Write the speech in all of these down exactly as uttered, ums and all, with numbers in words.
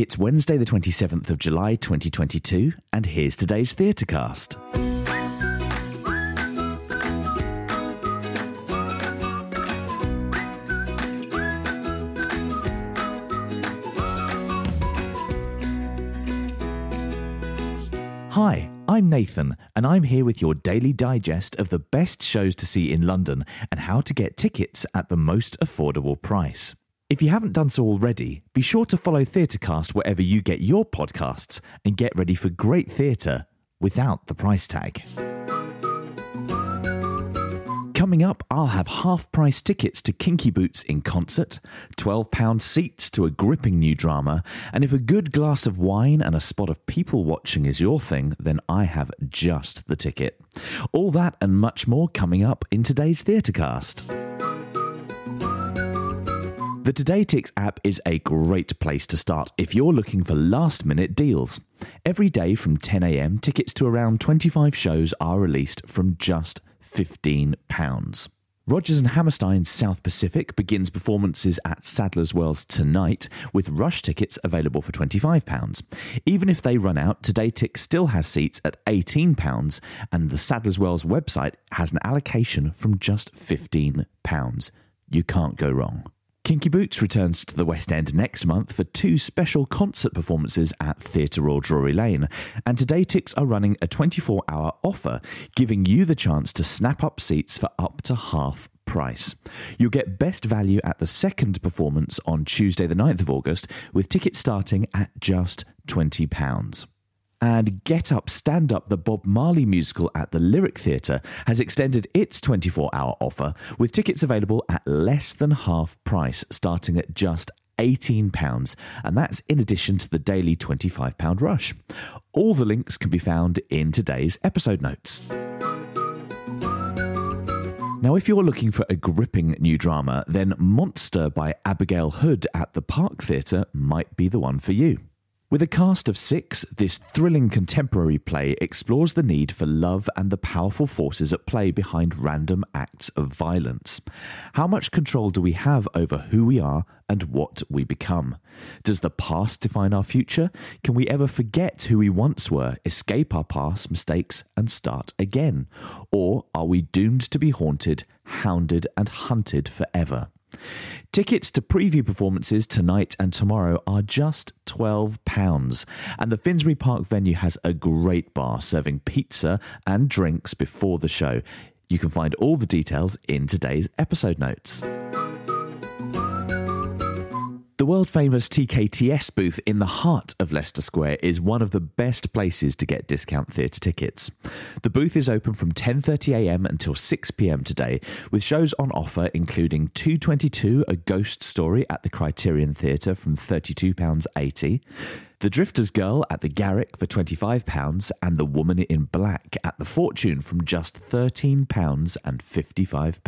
It's Wednesday the twenty-seventh of July twenty twenty-two, and here's today's TheatreCast. Hi, I'm Nathan, and I'm here with your daily digest of the best shows to see in London and how to get tickets at the most affordable price. If you haven't done so already, be sure to follow TheatreCast wherever you get your podcasts and get ready for great theatre without the price tag. Coming up, I'll have half-price tickets to Kinky Boots in concert, twelve pound seats to a gripping new drama, and if a good glass of wine and a spot of people watching is your thing, then I have just the ticket. All that and much more coming up in today's TheatreCast. The TodayTix app is a great place to start if you're looking for last-minute deals. Every day from ten a.m, tickets to around twenty-five shows are released from just fifteen pounds. Rodgers and Hammerstein's South Pacific begins performances at Sadler's Wells tonight, with rush tickets available for twenty-five pounds. Even if they run out, TodayTix still has seats at eighteen pounds, and the Sadler's Wells website has an allocation from just fifteen pounds. You can't go wrong. Kinky Boots returns to the West End next month for two special concert performances at Theatre Royal Drury Lane, and TodayTix are running a twenty-four hour offer, giving you the chance to snap up seats for up to half price. You'll get best value at the second performance on Tuesday the ninth of August, with tickets starting at just twenty pounds. And Get Up, Stand Up, the Bob Marley musical at the Lyric Theatre has extended its twenty-four hour offer, with tickets available at less than half price, starting at just eighteen pounds, and that's in addition to the daily twenty-five pound rush. All the links can be found in today's episode notes. Now, if you're looking for a gripping new drama, then Monster by Abigail Hood at the Park Theatre might be the one for you. With a cast of six, this thrilling contemporary play explores the need for love and the powerful forces at play behind random acts of violence. How much control do we have over who we are and what we become? Does the past define our future? Can we ever forget who we once were, escape our past mistakes and start again? Or are we doomed to be haunted, hounded and hunted forever? Tickets to preview performances tonight and tomorrow are just twelve pounds, and the Finsbury Park venue has a great bar serving pizza and drinks before the show. You can find all the details in today's episode notes. The world-famous T K T S booth in the heart of Leicester Square is one of the best places to get discount theatre tickets. The booth is open from ten thirty a.m. until six p.m. today, with shows on offer including two twenty-two A Ghost Story at the Criterion Theatre from thirty-two pounds eighty, The Drifter's Girl at the Garrick for twenty-five pounds, and The Woman in Black at the Fortune from just thirteen pounds fifty-five.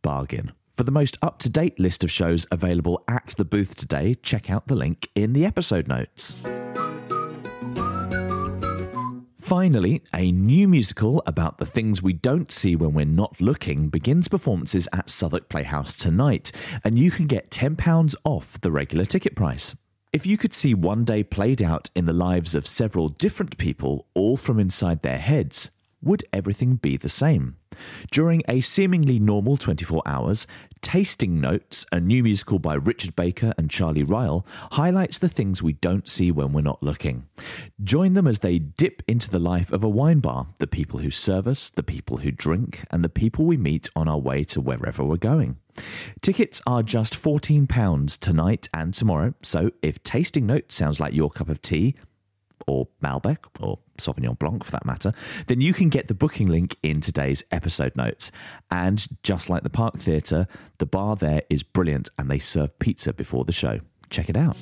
Bargain. For the most up-to-date list of shows available at the booth today, check out the link in the episode notes. Finally, a new musical about the things we don't see when we're not looking begins performances at Southwark Playhouse tonight, and you can get ten pounds off the regular ticket price. If you could see one day played out in the lives of several different people, all from inside their heads, would everything be the same? During a seemingly normal twenty-four hours, Tasting Notes, a new musical by Richard Baker and Charlie Ryle, highlights the things we don't see when we're not looking. Join them as they dip into the life of a wine bar, the people who serve us, the people who drink, and the people we meet on our way to wherever we're going. Tickets are just fourteen pounds tonight and tomorrow, so if Tasting Notes sounds like your cup of tea, or Malbec, or Sauvignon Blanc for that matter, then you can get the booking link in today's episode notes. And just like the Park Theatre, the bar there is brilliant and they serve pizza before the show. Check it out.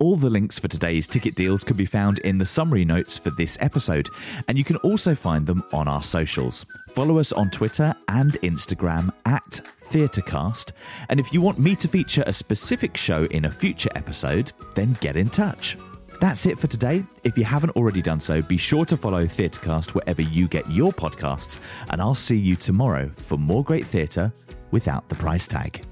All the links for today's ticket deals can be found in the summary notes for this episode, and you can also find them on our socials. Follow us on Twitter and Instagram at TheatreCast, and if you want me to feature a specific show in a future episode, then get in touch. That's it for today. If you haven't already done so, be sure to follow TheatreCast wherever you get your podcasts, and I'll see you tomorrow for more great theatre without the price tag.